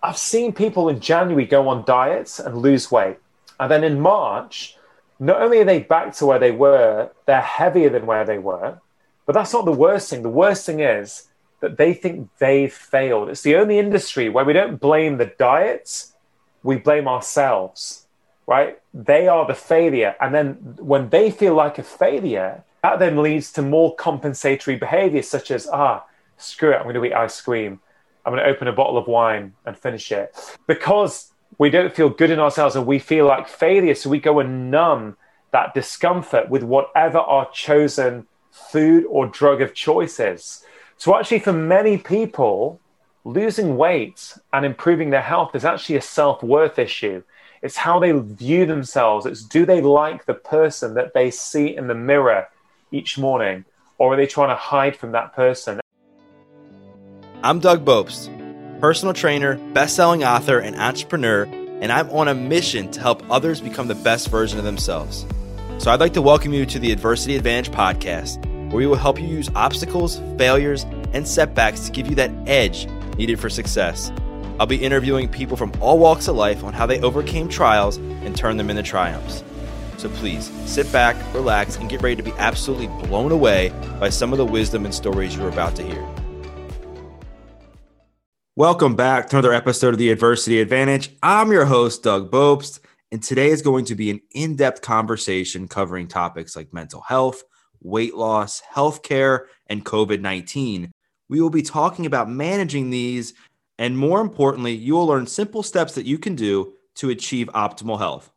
I've seen people in January go on diets and lose weight. And then in March, not only are they back to where they were, they're heavier than where they were. But that's not the worst thing. The worst thing is that they think they've failed. It's the only industry where we don't blame the diets, we blame ourselves, right? They are the failure. And then when they feel like a failure, that then leads to more compensatory behavior, such as, screw it, I'm going to eat ice cream. I'm going to open a bottle of wine and finish it. Because we don't feel good in ourselves and we feel like failure, so we go and numb that discomfort with whatever our chosen food or drug of choice is. So actually, for many people, losing weight and improving their health is actually a self-worth issue. It's how they view themselves. It's, do they like the person that they see in the mirror each morning, or are they trying to hide from that person? I'm Doug Bopes, personal trainer, best-selling author, and entrepreneur, and I'm on a mission to help others become the best version of themselves. So I'd like to welcome you to the Adversity Advantage Podcast, where we will help you use obstacles, failures, and setbacks to give you that edge needed for success. I'll be interviewing people from all walks of life on how they overcame trials and turned them into triumphs. So please, sit back, relax, and get ready to be absolutely blown away by some of the wisdom and stories you're about to hear. Welcome back to another episode of the Adversity Advantage. I'm your host, Doug Bopes, and today is going to be an in-depth conversation covering topics like mental health, weight loss, healthcare, and COVID-19. We will be talking about managing these, and more importantly, you will learn simple steps that you can do to achieve optimal health.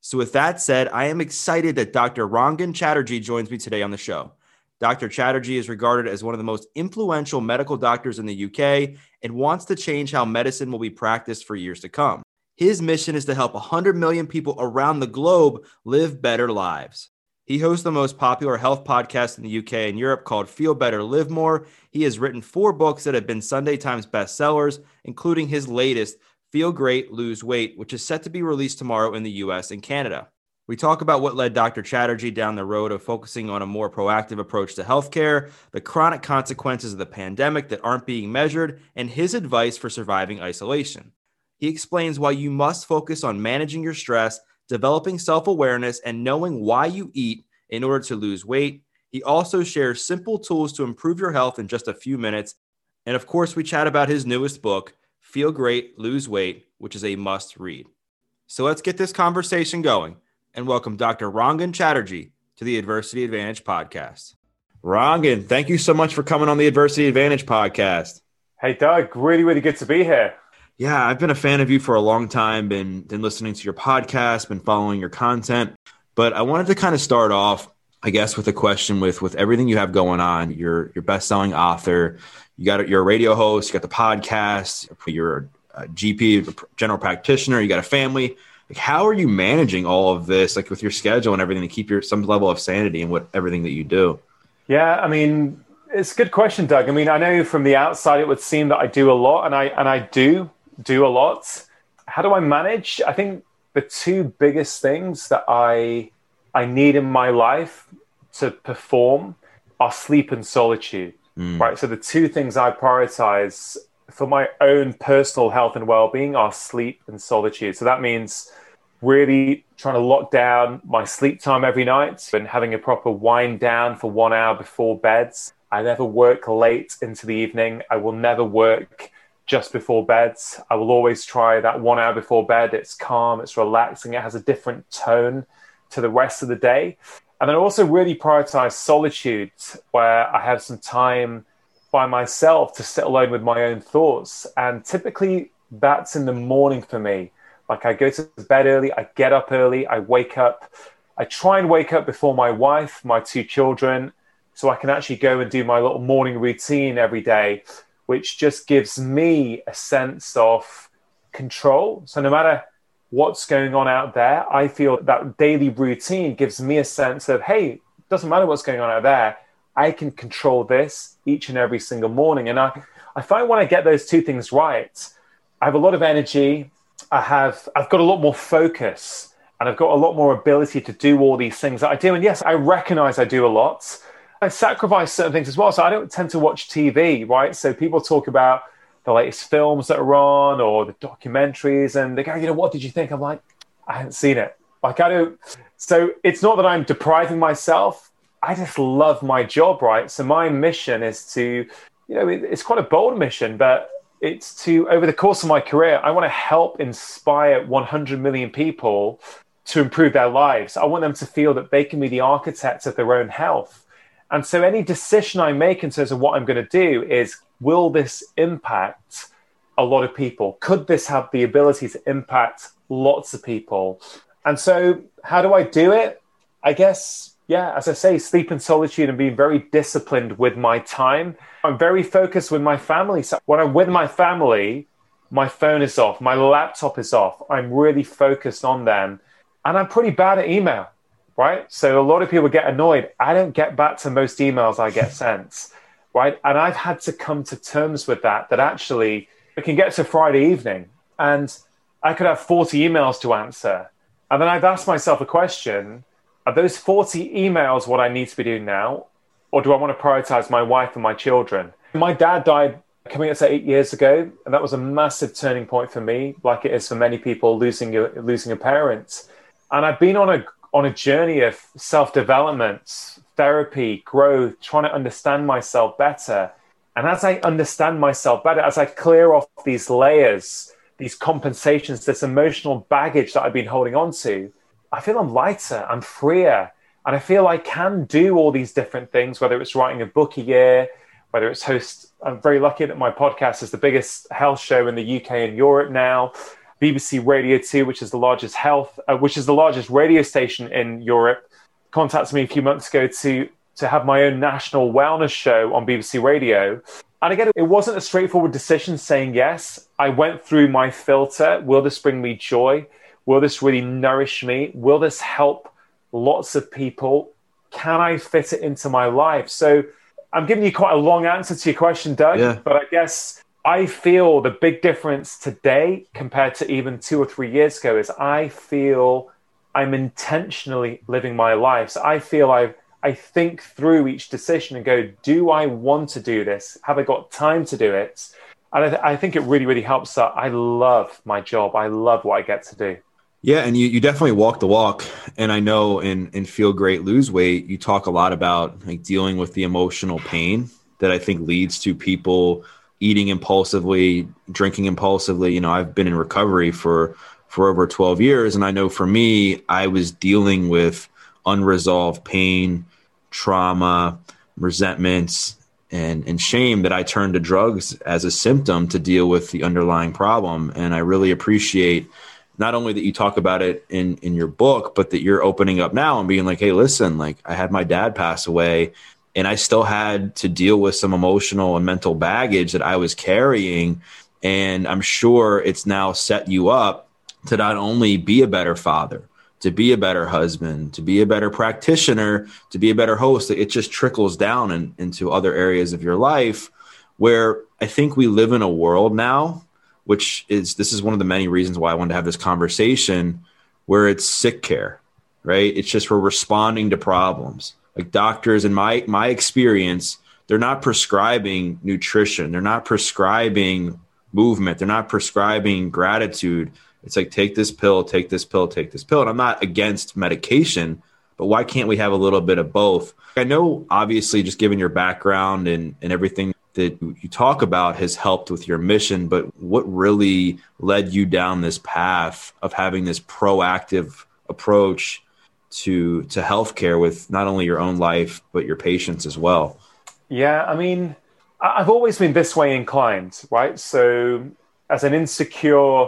So with that said, I am excited that Dr. Rangan Chatterjee joins me today on the show. Dr. Chatterjee is regarded as one of the most influential medical doctors in the UK and wants to change how medicine will be practiced for years to come. His mission is to help 100 million people around the globe live better lives. He hosts the most popular health podcast in the UK and Europe called Feel Better, Live More. He has written 4 books that have been Sunday Times bestsellers, including his latest, Feel Great, Lose Weight, which is set to be released tomorrow in the US and Canada. We talk about what led Dr. Chatterjee down the road of focusing on a more proactive approach to healthcare, the chronic consequences of the pandemic that aren't being measured, and his advice for surviving isolation. He explains why you must focus on managing your stress, developing self-awareness, and knowing why you eat in order to lose weight. He also shares simple tools to improve your health in just a few minutes. And of course, we chat about his newest book, Feel Great, Lose Weight, which is a must-read. So let's get this conversation going. And welcome Dr. Rangan Chatterjee to the Adversity Advantage Podcast. Rangan, thank you so much for coming on the Adversity Advantage Podcast. Hey, Doug, really, really good to be here. Yeah, I've been a fan of you for a long time, been listening to your podcast, been following your content. But I wanted to kind of start off, I guess, with a question with everything you have going on. You're best-selling author, you're a radio host, you got the podcast, you're a GP, general practitioner, you got a family. Like, how are you managing all of this, like with your schedule and everything, to keep some level of sanity in what everything that you do? Yeah, I mean, it's a good question, Doug. I mean, I know from the outside it would seem that I do a lot, and I do a lot. How do I manage? I think the 2 biggest things that I need in my life to perform are sleep and solitude, right? So the 2 things I prioritize for my own personal health and well-being are sleep and solitude. So that means really trying to lock down my sleep time every night and having a proper wind down for 1 hour before bed. I never work late into the evening. I will never work just before bed. I will always try that 1 hour before bed. It's calm, it's relaxing, it has a different tone to the rest of the day. And then also really prioritize solitude, where I have some time by myself to sit alone with my own thoughts. And typically that's in the morning for me. Like, I go to bed early, I get up early, I wake up. I try and wake up before my wife, my 2 children, so I can actually go and do my little morning routine every day, which just gives me a sense of control. So no matter what's going on out there, I feel that daily routine gives me a sense of, hey, doesn't matter what's going on out there, I can control this each and every single morning. And I find when I get those 2 things right, I have a lot of energy, I've got a lot more focus, and I've got a lot more ability to do all these things that I do. And yes, I recognize I do a lot. I sacrifice certain things as well. So I don't tend to watch TV, right? So people talk about the latest films that are on or the documentaries, and they go, you know, what did you think? I'm like, I haven't seen it. Like, I don't. So it's not that I'm depriving myself. I just love my job, right? So my mission is to, you know, it's quite a bold mission, but it's to, over the course of my career, I want to help inspire 100 million people to improve their lives. I want them to feel that they can be the architects of their own health. And so any decision I make in terms of what I'm going to do is, will this impact a lot of people? Could this have the ability to impact lots of people? And so how do I do it? I guess, yeah, as I say, sleep in solitude and being very disciplined with my time. I'm very focused with my family. So when I'm with my family, my phone is off, my laptop is off. I'm really focused on them. And I'm pretty bad at email, right? So a lot of people get annoyed. I don't get back to most emails I get sent, right? And I've had to come to terms with that actually it can get to Friday evening and I could have 40 emails to answer. And then I've asked myself a question, are those 40 emails what I need to be doing now? Or do I want to prioritize my wife and my children? My dad died coming up to 8 years ago, and that was a massive turning point for me, like it is for many people losing a parent. And I've been on a journey of self-development, therapy, growth, trying to understand myself better. And as I understand myself better, as I clear off these layers, these compensations, this emotional baggage that I've been holding on to, I feel I'm lighter, I'm freer. And I feel I can do all these different things, whether it's writing a book a year, whether it's host. I'm very lucky that my podcast is the biggest health show in the UK and Europe now. BBC Radio 2, which is the largest radio station in Europe, contacted me a few months ago to have my own national wellness show on BBC Radio. And again, it wasn't a straightforward decision saying yes. I went through my filter. Will this bring me joy? Will this really nourish me? Will this help lots of people? Can I fit it into my life? So I'm giving you quite a long answer to your question, Doug, yeah. But I guess I feel the big difference today compared to even 2 or 3 years ago is I feel I'm intentionally living my life. So I feel I think through each decision and go, do I want to do this? Have I got time to do it? And I think it really, really helps that I love my job. I love what I get to do. Yeah, and you definitely walk the walk. And I know in Feel Great, Lose Weight, you talk a lot about like dealing with the emotional pain that I think leads to people eating impulsively, drinking impulsively. You know, I've been in recovery for over 12 years. And I know for me, I was dealing with unresolved pain, trauma, resentments, and shame that I turned to drugs as a symptom to deal with the underlying problem. And I really appreciate not only that you talk about it in your book, but that you're opening up now and being like, hey, listen, like I had my dad pass away and I still had to deal with some emotional and mental baggage that I was carrying. And I'm sure it's now set you up to not only be a better father, to be a better husband, to be a better practitioner, to be a better host. It just trickles down into other areas of your life where I think we live in a world now, this is one of the many reasons why I wanted to have this conversation, where it's sick care, right? It's just we're responding to problems. Like doctors, in my experience, they're not prescribing nutrition. They're not prescribing movement. They're not prescribing gratitude. It's like, take this pill, take this pill, take this pill. And I'm not against medication, but why can't we have a little bit of both? I know, obviously, just given your background and everything that you talk about has helped with your mission, but what really led you down this path of having this proactive approach to healthcare with not only your own life, but your patients as well? Yeah, I mean, I've always been this way inclined, right? So as an insecure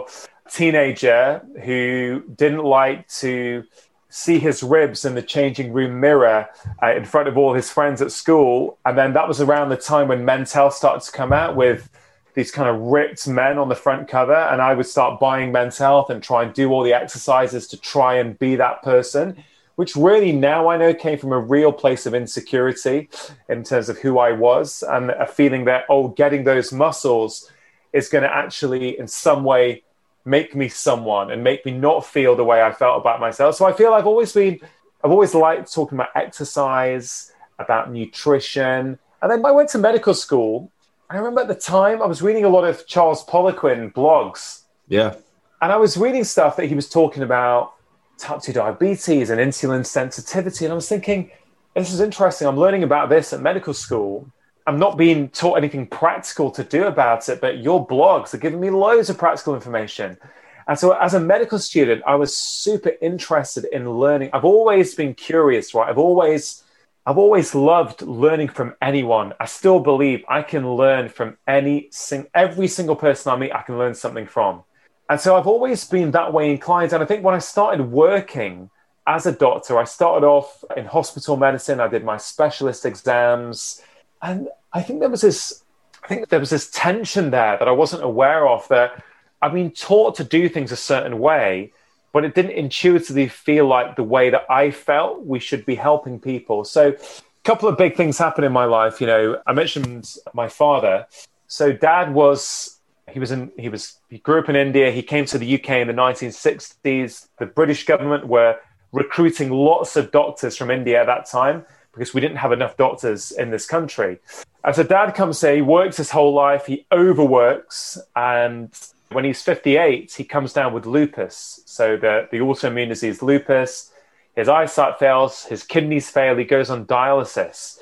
teenager who didn't like to see his ribs in the changing room mirror in front of all his friends at school. And then that was around the time when Men's Health started to come out with these kind of ripped men on the front cover. And I would start buying Men's Health and try and do all the exercises to try and be that person, which really now I know came from a real place of insecurity in terms of who I was and a feeling that, oh, getting those muscles is going to actually in some way make me someone and make me not feel the way I felt about myself. So I feel I've always liked talking about exercise, about nutrition. And then I went to medical school I remember at the time I was reading a lot of Charles Poliquin blogs. Yeah. And I was reading stuff that he was talking about type 2 diabetes and insulin sensitivity. And I was thinking, this is interesting. I'm learning about this at medical school. I'm not being taught anything practical to do about it, but your blogs are giving me loads of practical information. And so as a medical student, I was super interested in learning. I've always been curious, right? I've always loved learning from anyone. I still believe I can learn from every single person I meet, I can learn something from. And so I've always been that way inclined. And I think when I started working as a doctor, I started off in hospital medicine. I did my specialist exams. And I think there was this tension there that I wasn't aware of, that I've been taught to do things a certain way, but it didn't intuitively feel like the way that I felt we should be helping people. So a couple of big things happened in my life. You know, I mentioned my father. So Dad he grew up in India. He came to the UK in the 1960s. The British government were recruiting lots of doctors from India at that time, because we didn't have enough doctors in this country. And so Dad comes here, he works his whole life, he overworks, and when he's 58, he comes down with lupus. So the autoimmune disease lupus, his eyesight fails, his kidneys fail, he goes on dialysis.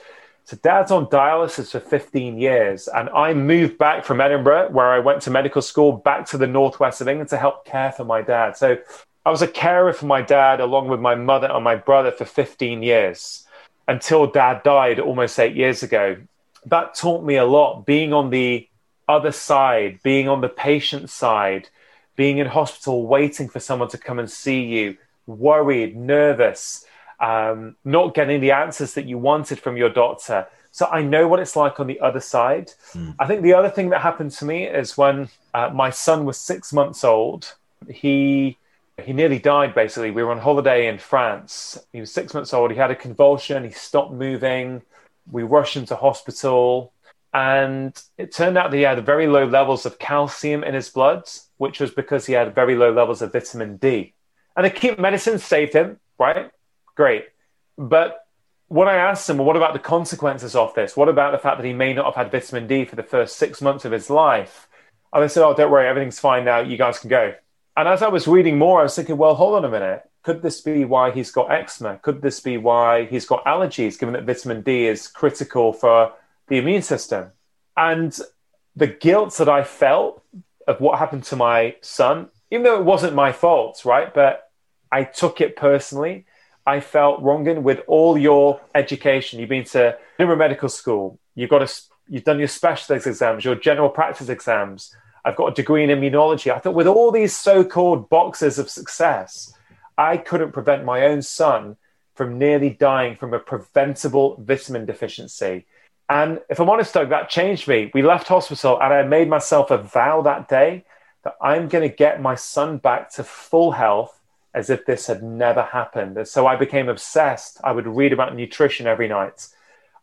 So Dad's on dialysis for 15 years, and I moved back from Edinburgh, where I went to medical school, back to the northwest of England to help care for my dad. So I was a carer for my dad, along with my mother and my brother, for 15 years. Until Dad died almost 8 years ago. That taught me a lot, being on the other side, being on the patient side, being in hospital, waiting for someone to come and see you, worried, nervous, not getting the answers that you wanted from your doctor. So I know what it's like on the other side. Mm. I think the other thing that happened to me is when my son was 6 months old, he nearly died, basically. We were on holiday in France. He was 6 months old. He had a convulsion. He stopped moving. We rushed him to hospital. And it turned out that he had very low levels of calcium in his blood, which was because he had very low levels of vitamin D. And acute medicine saved him, right? Great. But when I asked him, well, what about the consequences of this? What about the fact that he may not have had vitamin D for the first 6 months of his life? And they said, oh, don't worry. Everything's fine now. You guys can go. And as I was reading more, I was thinking, well, hold on a minute. Could this be why he's got eczema? Could this be why he's got allergies, given that vitamin D is critical for the immune system? And the guilt that I felt of what happened to my son, even though it wasn't my fault, right? But I took it personally. I felt, Rangan, with all your education, you've been to Edinburgh Medical School, you've done your specialist exams, your general practice exams, I've got a degree in immunology. I thought with all these so-called boxes of success, I couldn't prevent my own son from nearly dying from a preventable vitamin deficiency. And if I'm honest, Doug, that changed me. We left hospital and I made myself a vow that day that I'm going to get my son back to full health as if this had never happened. And so I became obsessed. I would read about nutrition every night.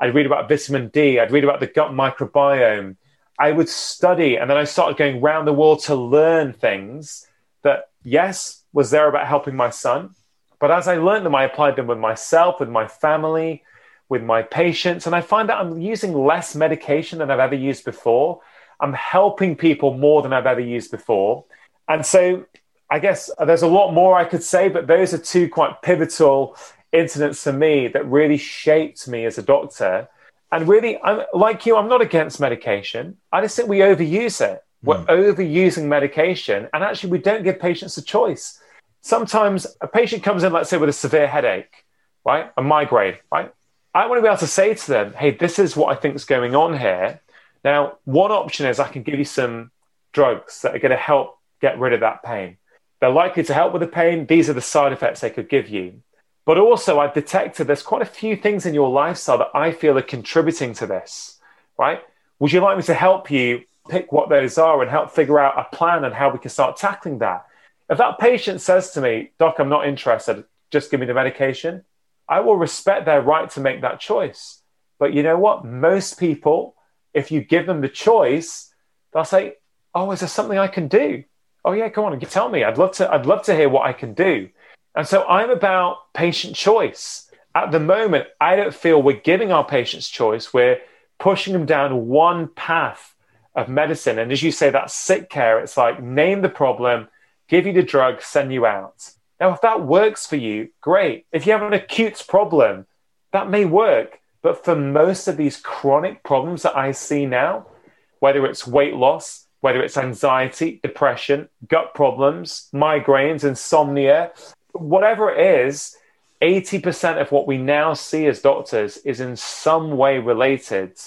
I'd read about vitamin D. I'd read about the gut microbiome. I would study, and then I started going round the world to learn things that, yes, was there about helping my son. But as I learned them, I applied them with myself, with my family, with my patients. And I find that I'm using less medication than I've ever used before. I'm helping people more than I've ever used before. And so I guess there's a lot more I could say, but those are two quite pivotal incidents for me that really shaped me as a doctor. And really, I'm not against medication. I just think we overuse it. We're overusing medication. And actually, we don't give patients a choice. Sometimes a patient comes in, let's say, with a severe headache, right? A migraine, right? I want to be able to say to them, hey, this is what I think is going on here. Now, one option is I can give you some drugs that are going to help get rid of that pain. They're likely to help with the pain. These are the side effects they could give you. But also I've detected there's quite a few things in your lifestyle that I feel are contributing to this, right? Would you like me to help you pick what those are and help figure out a plan on how we can start tackling that? If that patient says to me, Doc, I'm not interested, just give me the medication, I will respect their right to make that choice. But you know what? Most people, if you give them the choice, they'll say, oh, is there something I can do? Oh yeah, come on and tell me. I'd love to hear what I can do. And so I'm about patient choice. At the moment, I don't feel we're giving our patients choice. We're pushing them down one path of medicine. And as you say, that's sick care. It's like, name the problem, give you the drug, send you out. Now, if that works for you, great. If you have an acute problem, that may work. But for most of these chronic problems that I see now, whether it's weight loss, whether it's anxiety, depression, gut problems, migraines, insomnia, whatever it is, 80% of what we now see as doctors is in some way related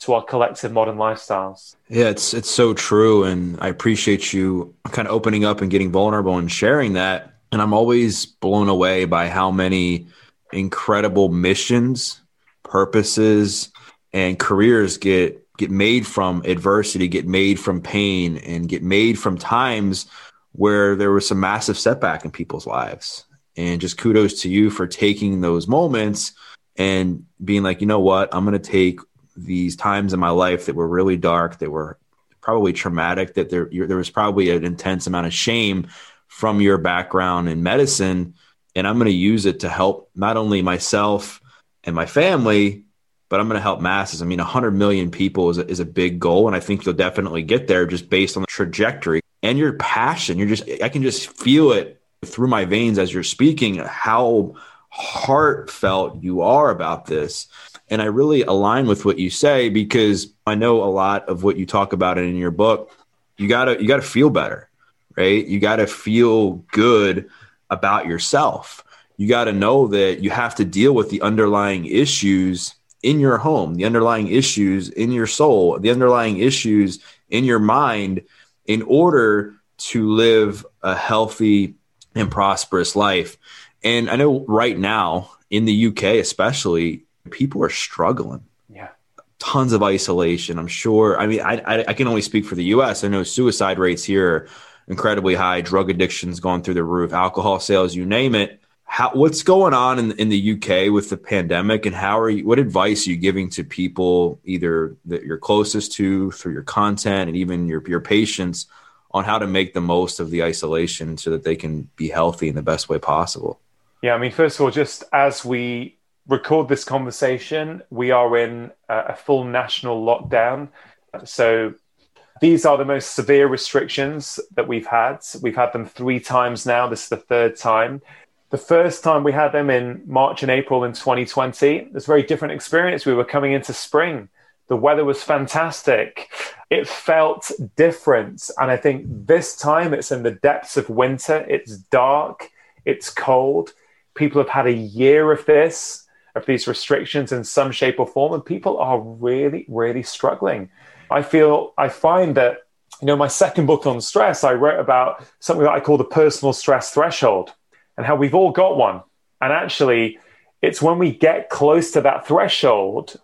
to our collective modern lifestyles. Yeah, it's so true. And I appreciate you kind of opening up and getting vulnerable and sharing that. And I'm always blown away by how many incredible missions, purposes, and careers get made from adversity, get made from pain, and get made from times where there was some massive setback in people's lives. And just kudos to you for taking those moments and being like, you know what, I'm going to take these times in my life that were really dark, that were probably traumatic, that there was probably an intense amount of shame from your background in medicine. And I'm going to use it to help not only myself and my family, but I'm going to help masses. I mean, 100 million people is a big goal. And I think you'll definitely get there just based on the trajectory and your passion. I can just feel it through my veins as you're speaking, how heartfelt you are about this. And I really align with what you say, because I know a lot of what you talk about in your book. You gotta feel better, right? You gotta feel good about yourself. You gotta know that you have to deal with the underlying issues in your home, the underlying issues in your soul, the underlying issues in your mind, in order to live a healthy and prosperous life. And I know right now in the UK, especially, people are struggling. Yeah. Tons of isolation, I'm sure. I mean, I can only speak for the US. I know suicide rates here are incredibly high. Drug addiction's gone through the roof, alcohol sales, you name it. What's going on in the UK with the pandemic, and what advice are you giving to people, either that you're closest to through your content and even your patients, on how to make the most of the isolation so that they can be healthy in the best way possible? Yeah, I mean, first of all, just as we record this conversation, we are in a full national lockdown. So these are the most severe restrictions that we've had. We've had them 3 times now. This is the 3rd time. The first time we had them in March and April in 2020, it was a very different experience. We were coming into spring. The weather was fantastic. It felt different. And I think this time it's in the depths of winter. It's dark. It's cold. People have had a year of this, of these restrictions in some shape or form. And people are really, really struggling. I find that, you know, my second book on stress, I wrote about something that I call the personal stress threshold, and how we've all got one. And actually, it's when we get close to that threshold,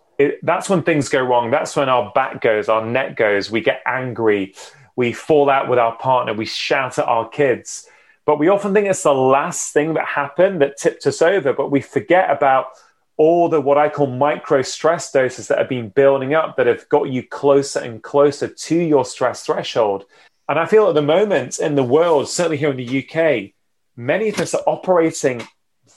that's when things go wrong. That's when our back goes, our neck goes, we get angry, we fall out with our partner, we shout at our kids. But we often think it's the last thing that happened that tipped us over, but we forget about all the what I call micro stress doses that have been building up that have got you closer and closer to your stress threshold. And I feel at the moment in the world, certainly here in the UK, many of us are operating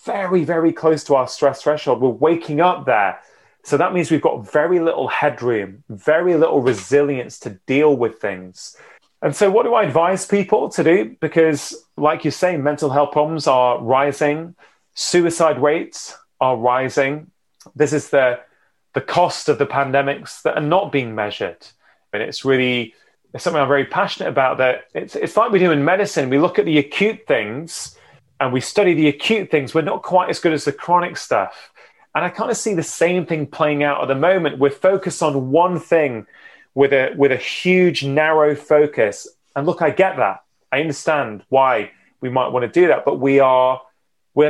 very, very close to our stress threshold. We're waking up there. So that means we've got very little headroom, very little resilience to deal with things. And so what do I advise people to do? Because like you say, mental health problems are rising. Suicide rates are rising. This is the cost of the pandemics that are not being measured. And it's really... It's something I'm very passionate about, that it's like we do in medicine. We look at the acute things and we study the acute things. We're not quite as good as the chronic stuff. And I kind of see the same thing playing out at the moment. We're focused on one thing with a huge, narrow focus. And look, I get that. I understand why we might want to do that. But we're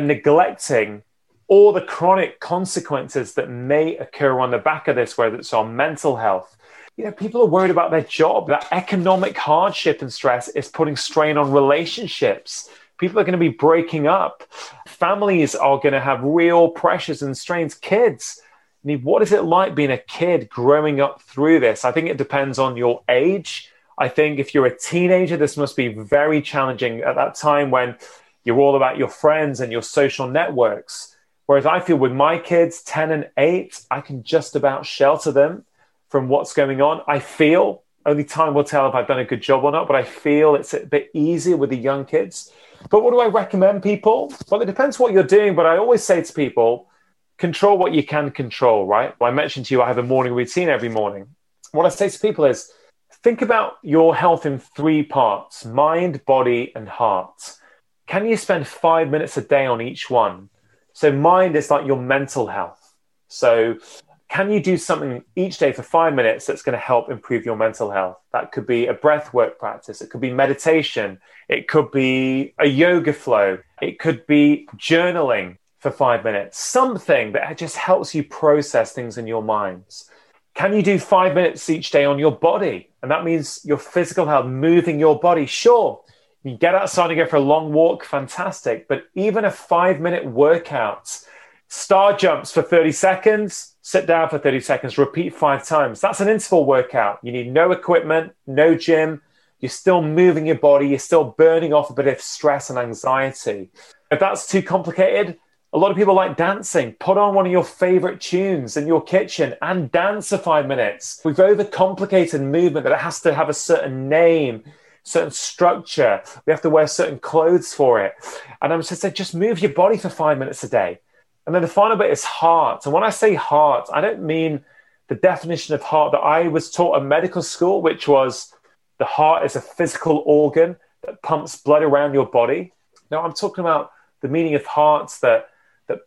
neglecting all the chronic consequences that may occur on the back of this, whether it's our mental health. You know, people are worried about their job. That economic hardship and stress is putting strain on relationships. People are going to be breaking up. Families are going to have real pressures and strains. Kids, I mean, what is it like being a kid growing up through this? I think it depends on your age. I think if you're a teenager, this must be very challenging at that time when you're all about your friends and your social networks. Whereas I feel with my kids, 10 and 8, I can just about shelter them from what's going on. I feel only time will tell if I've done a good job or not, but I feel it's a bit easier with the young kids. But what do I recommend people? Well, it depends what you're doing, but I always say to people, control what you can control, right? Well, I mentioned to you I have a morning routine every morning. What I say to people is, think about your health in three parts: mind, body, and heart. Can you spend 5 minutes a day on each one? So mind is like your mental health. So can you do something each day for 5 minutes that's going to help improve your mental health? That could be a breath work practice. It could be meditation. It could be a yoga flow. It could be journaling for 5 minutes. Something that just helps you process things in your minds. Can you do 5 minutes each day on your body? And that means your physical health, moving your body. Sure, you get outside and go for a long walk, fantastic. But even a 5-minute workout, star jumps for 30 seconds, sit down for 30 seconds, repeat 5 times. That's an interval workout. You need no equipment, no gym. You're still moving your body. You're still burning off a bit of stress and anxiety. If that's too complicated, a lot of people like dancing. Put on one of your favorite tunes in your kitchen and dance for 5 minutes. We've overcomplicated movement that it has to have a certain name, certain structure. We have to wear certain clothes for it. And I'm just saying, just move your body for 5 minutes a day. And then the final bit is heart. And when I say heart, I don't mean the definition of heart that I was taught at medical school, which was the heart is a physical organ that pumps blood around your body. No, I'm talking about the meaning of hearts that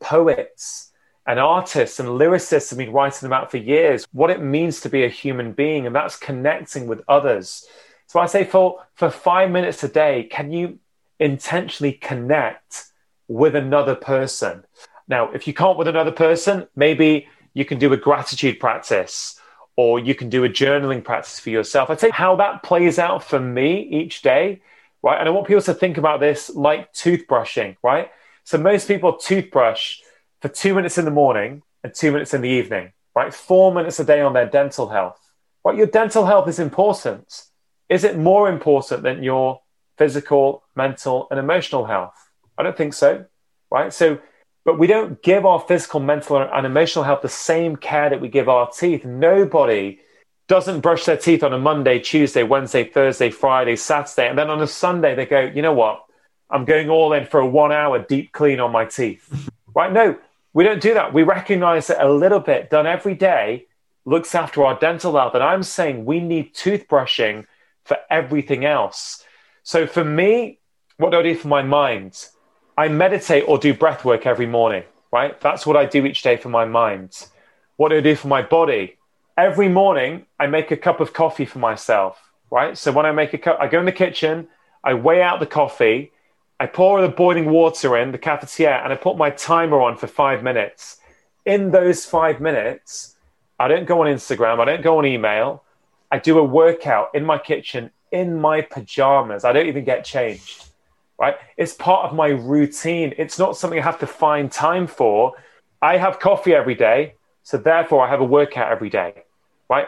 poets and artists and lyricists have been writing about for years, what it means to be a human being, and that's connecting with others. So I say for 5 minutes a day, can you intentionally connect with another person? Now, if you can't with another person, maybe you can do a gratitude practice or you can do a journaling practice for yourself. I'd say how that plays out for me each day, right? And I want people to think about this like toothbrushing, right? So most people toothbrush for 2 minutes in the morning and 2 minutes in the evening, right? 4 minutes a day on their dental health, right? Your dental health is important. Is it more important than your physical, mental, and emotional health? I don't think so, right? So, but we don't give our physical, mental, and emotional health the same care that we give our teeth. Nobody doesn't brush their teeth on a Monday, Tuesday, Wednesday, Thursday, Friday, Saturday, and then on a Sunday they go, you know what? I'm going all in for a 1 hour deep clean on my teeth, right? No, we don't do that. We recognize that a little bit done every day looks after our dental health. And I'm saying we need toothbrushing for everything else. So for me, what do I do for my mind? I meditate or do breath work every morning, right? That's what I do each day for my mind. What do I do for my body? Every morning, I make a cup of coffee for myself, right? So when I make a cup, I go in the kitchen, I weigh out the coffee, I pour the boiling water in, the cafetiere, and I put my timer on for 5 minutes. In those 5 minutes, I don't go on Instagram. I don't go on email. I do a workout in my kitchen, in my pajamas. I don't even get changed, right? It's part of my routine. It's not something I have to find time for. I have coffee every day, so therefore I have a workout every day, right?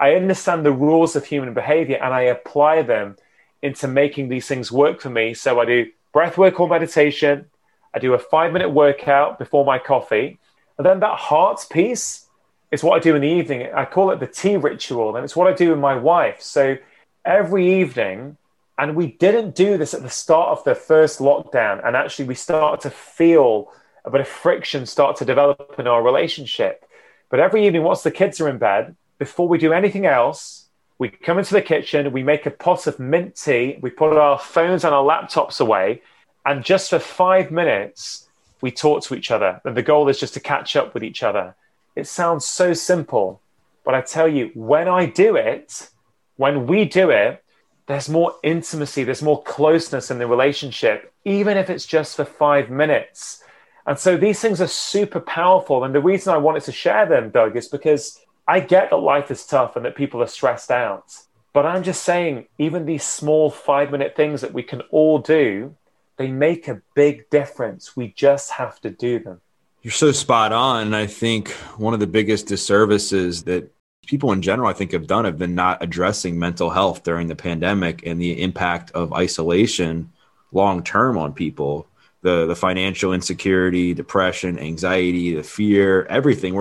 I understand the rules of human behavior and I apply them into making these things work for me. So I do breath work or meditation. I do a 5-minute workout before my coffee. And then that heart piece is what I do in the evening. I call it the tea ritual. And it's what I do with my wife. So every evening, and we didn't do this at the start of the first lockdown. And actually we started to feel a bit of friction start to develop in our relationship. But every evening, once the kids are in bed, before we do anything else, we come into the kitchen, we make a pot of mint tea, we put our phones and our laptops away, and just for 5 minutes, we talk to each other. And the goal is just to catch up with each other. It sounds so simple, but I tell you, when we do it, there's more intimacy, there's more closeness in the relationship, even if it's just for 5 minutes. And so these things are super powerful. And the reason I wanted to share them, Doug, is because I get that life is tough and that people are stressed out, but I'm just saying even these small 5-minute things that we can all do, they make a big difference. We just have to do them. You're so spot on. I think one of the biggest disservices that people in general, I think, have done have been not addressing mental health during the pandemic and the impact of isolation long-term on people. The financial insecurity, depression, anxiety, the fear, everything.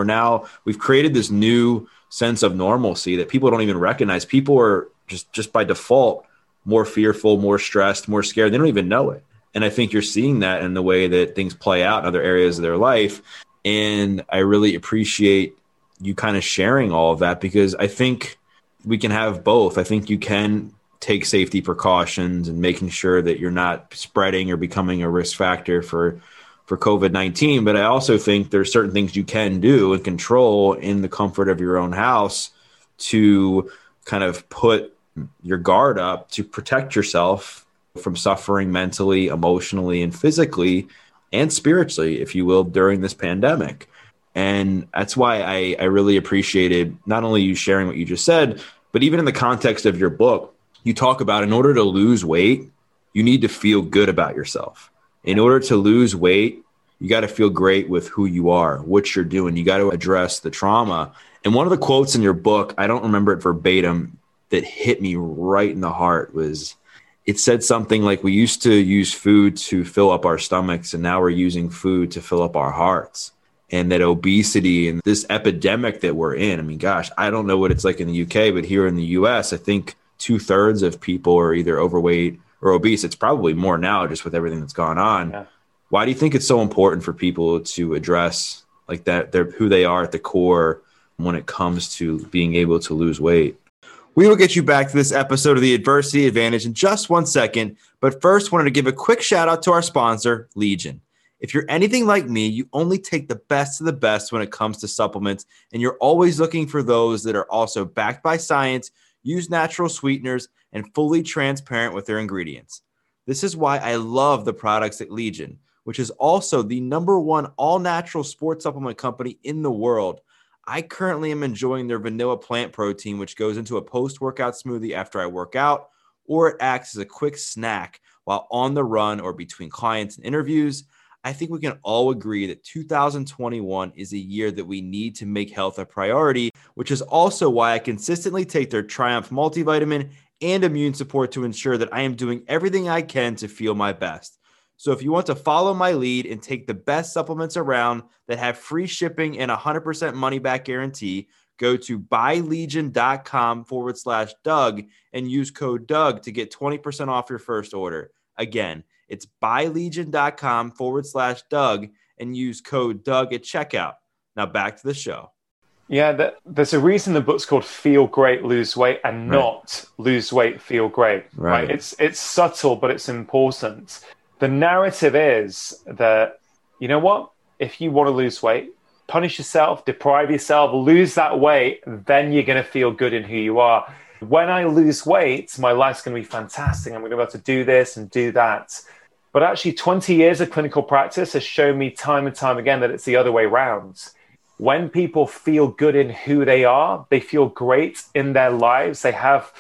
We've created this new sense of normalcy that people don't even recognize. People are just by default more fearful, more stressed, more scared. They don't even know it. And I think you're seeing that in the way that things play out in other areas of their life. And I really appreciate you kind of sharing all of that, because I think we can have both. I think you can take safety precautions and making sure that you're not spreading or becoming a risk factor for COVID-19. But I also think there's certain things you can do and control in the comfort of your own house to kind of put your guard up to protect yourself from suffering mentally, emotionally, and physically, and spiritually, if you will, during this pandemic. And that's why I really appreciated not only you sharing what you just said, but even in the context of your book, you talk about in order to lose weight, you need to feel good about yourself. In order to lose weight, you got to feel great with who you are, what you're doing. You got to address the trauma. And one of the quotes in your book, I don't remember it verbatim, that hit me right in the heart was, it said something like, we used to use food to fill up our stomachs, and now we're using food to fill up our hearts. And that obesity and this epidemic that we're in, I mean, gosh, I don't know what it's like in the UK, but here in the US, I think 2/3 of people are either overweight or obese. It's probably more now just with everything that's gone on. Yeah. Why do you think it's so important for people to address like that, they're who they are at the core when it comes to being able to lose weight? We will get you back to this episode of the Adversity Advantage in just one second, but first wanted to give a quick shout out to our sponsor, Legion. If you're anything like me, you only take the best of the best when it comes to supplements, and you're always looking for those that are also backed by science, use natural sweeteners, and fully transparent with their ingredients. This is why I love the products at Legion, which is also the #1 all-natural sports supplement company in the world. I currently am enjoying their vanilla plant protein, which goes into a post-workout smoothie after I work out, or it acts as a quick snack while on the run or between clients and interviews. I think we can all agree that 2021 is a year that we need to make health a priority, which is also why I consistently take their Triumph multivitamin and immune support to ensure that I am doing everything I can to feel my best. So if you want to follow my lead and take the best supplements around that have free shipping and 100% money back guarantee, go to buylegion.com/Doug and use code Doug to get 20% off your first order. Again, it's buylegion.com/Doug and use code Doug at checkout. Now back to the show. Yeah, there's a reason the book's called Feel Great, Lose Weight, and not Lose Weight, Feel Great. Right. It's subtle, but it's important. The narrative is that, you know what, if you want to lose weight, punish yourself, deprive yourself, lose that weight, then you're going to feel good in who you are. When I lose weight, my life's going to be fantastic. I'm going to be able to do this and do that. But actually, 20 years of clinical practice has shown me time and time again that it's the other way around. When people feel good in who they are, they feel great in their lives, they have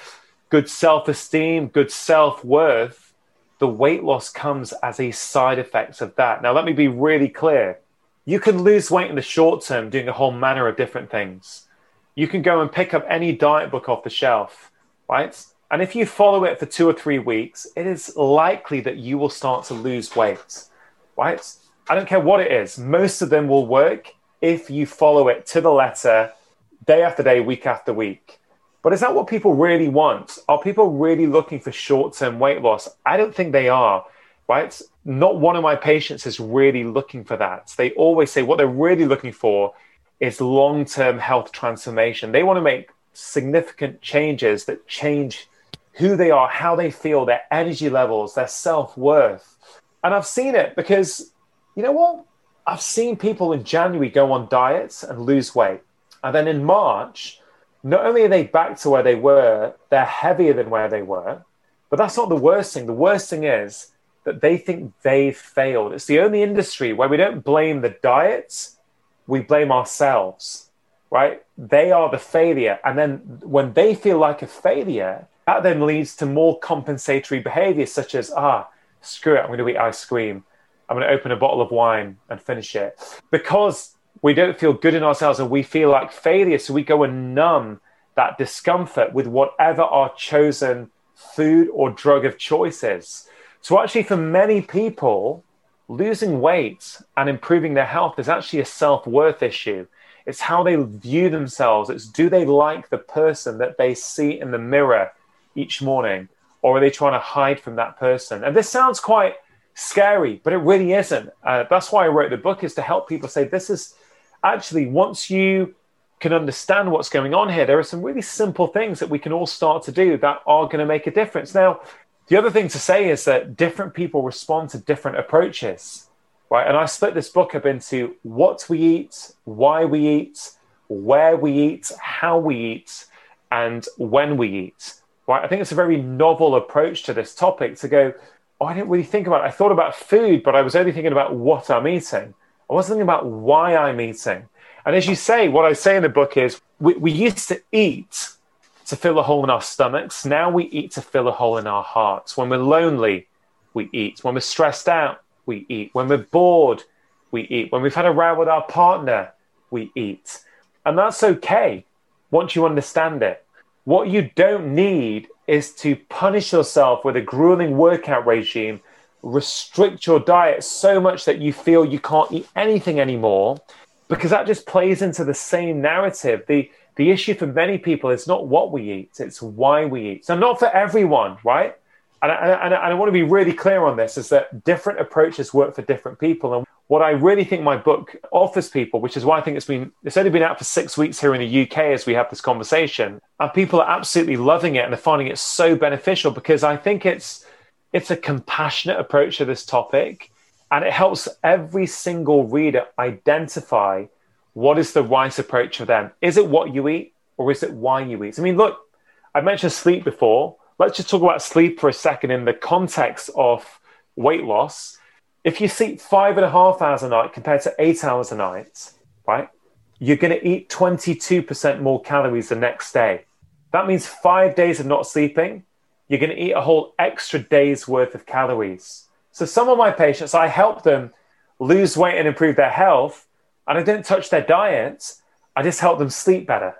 good self-esteem, good self-worth, the weight loss comes as a side effect of that. Now, let me be really clear. You can lose weight in the short term doing a whole manner of different things. You can go and pick up any diet book off the shelf, right? And if you follow it for 2 or 3 weeks, it is likely that you will start to lose weight, right? I don't care what it is. Most of them will work if you follow it to the letter, day after day, week after week. But is that what people really want? Are people really looking for short-term weight loss? I don't think they are, right? Not one of my patients is really looking for that. They always say what they're really looking for is long-term health transformation. They want to make significant changes that change who they are, how they feel, their energy levels, their self-worth. And I've seen it because, you know what? I've seen people in January go on diets and lose weight. And then in March, not only are they back to where they were, they're heavier than where they were. But that's not the worst thing. The worst thing is that they think they've failed. It's the only industry where we don't blame the diets. We blame ourselves, right? They are the failure. And then when they feel like a failure, that then leads to more compensatory behaviors such as, screw it, I'm going to eat ice cream. I'm going to open a bottle of wine and finish it. Because we don't feel good in ourselves and we feel like failure, so we go and numb that discomfort with whatever our chosen food or drug of choice is. So actually, for many people, losing weight and improving their health is actually a self-worth issue. It's how they view themselves. It's do they like the person that they see in the mirror each morning, or are they trying to hide from that person? And this sounds quite scary, but it really isn't. That's why I wrote the book, is to help people say, this is actually, once you can understand what's going on here, there are some really simple things that we can all start to do that are going to make a difference. Now, the other thing to say is that different people respond to different approaches, right? And I split this book up into what we eat, why we eat, where we eat, how we eat, and when we eat, right? I think it's a very novel approach to this topic, to go, oh, I didn't really think about it. I thought about food, but I was only thinking about what I'm eating. I wasn't thinking about why I'm eating. And as you say, what I say in the book is we used to eat to fill a hole in our stomachs. Now we eat to fill a hole in our hearts. When we're lonely, we eat. When we're stressed out, we eat. When we're bored, we eat. When we've had a row with our partner, we eat. And that's okay once you understand it. What you don't need is to punish yourself with a grueling workout regime, restrict your diet so much that you feel you can't eat anything anymore, because that just plays into the same narrative. The issue for many people is not what we eat, it's why we eat. So not for everyone, right? And I want to be really clear on this, is that different approaches work for different people. And what I really think my book offers people, which is why I think it's only been out for 6 weeks here in the UK as we have this conversation, and people are absolutely loving it and they're finding it so beneficial, because I think it's a compassionate approach to this topic, and it helps every single reader identify what is the right approach for them. Is it what you eat, or is it why you eat? I mean, look, I mentioned sleep before. Let's just talk about sleep for a second in the context of weight loss. If you sleep 5.5 hours a night compared to 8 hours a night, right, you're going to eat 22% more calories the next day. That means 5 days of not sleeping, you're going to eat a whole extra day's worth of calories. So some of my patients, I help them lose weight and improve their health, and I don't touch their diet. I just help them sleep better.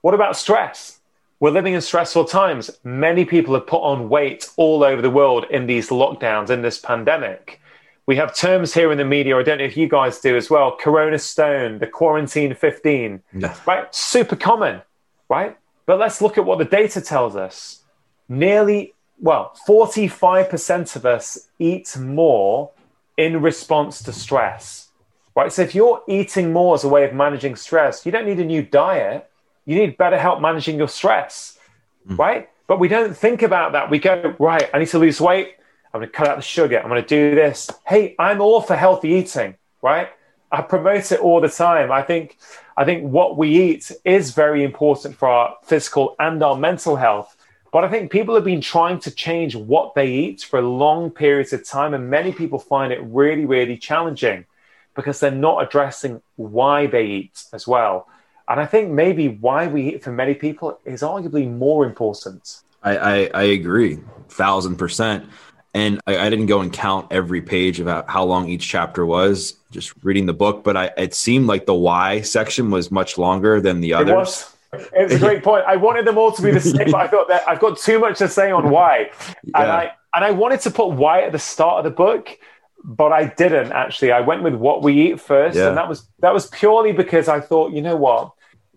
What about stress? We're living in stressful times. Many people have put on weight all over the world in these lockdowns, in this pandemic. We have terms here in the media, I don't know if you guys do as well, Corona Stone, the Quarantine 15, no. Right? Super common, right? But let's look at what the data tells us. Nearly, 45% of us eat more in response to stress, right? So if you're eating more as a way of managing stress, you don't need a new diet. You need better help managing your stress, right? But we don't think about that. We go, right, I need to lose weight. I'm going to cut out the sugar. I'm going to do this. Hey, I'm all for healthy eating, right? I promote it all the time. I think what we eat is very important for our physical and our mental health. But I think people have been trying to change what they eat for long periods of time, and many people find it really, really challenging because they're not addressing why they eat as well. And I think maybe why we eat for many people is arguably more important. I agree, 1,000%. And I didn't go and count every page about how long each chapter was, just reading the book. But it seemed like the why section was much longer than the others. It was a great point. I wanted them all to be the same, but I thought that I've got too much to say on why. Yeah. And I wanted to put why at the start of the book, but I didn't actually. I went with what we eat first. Yeah. And that was purely because I thought, you know what?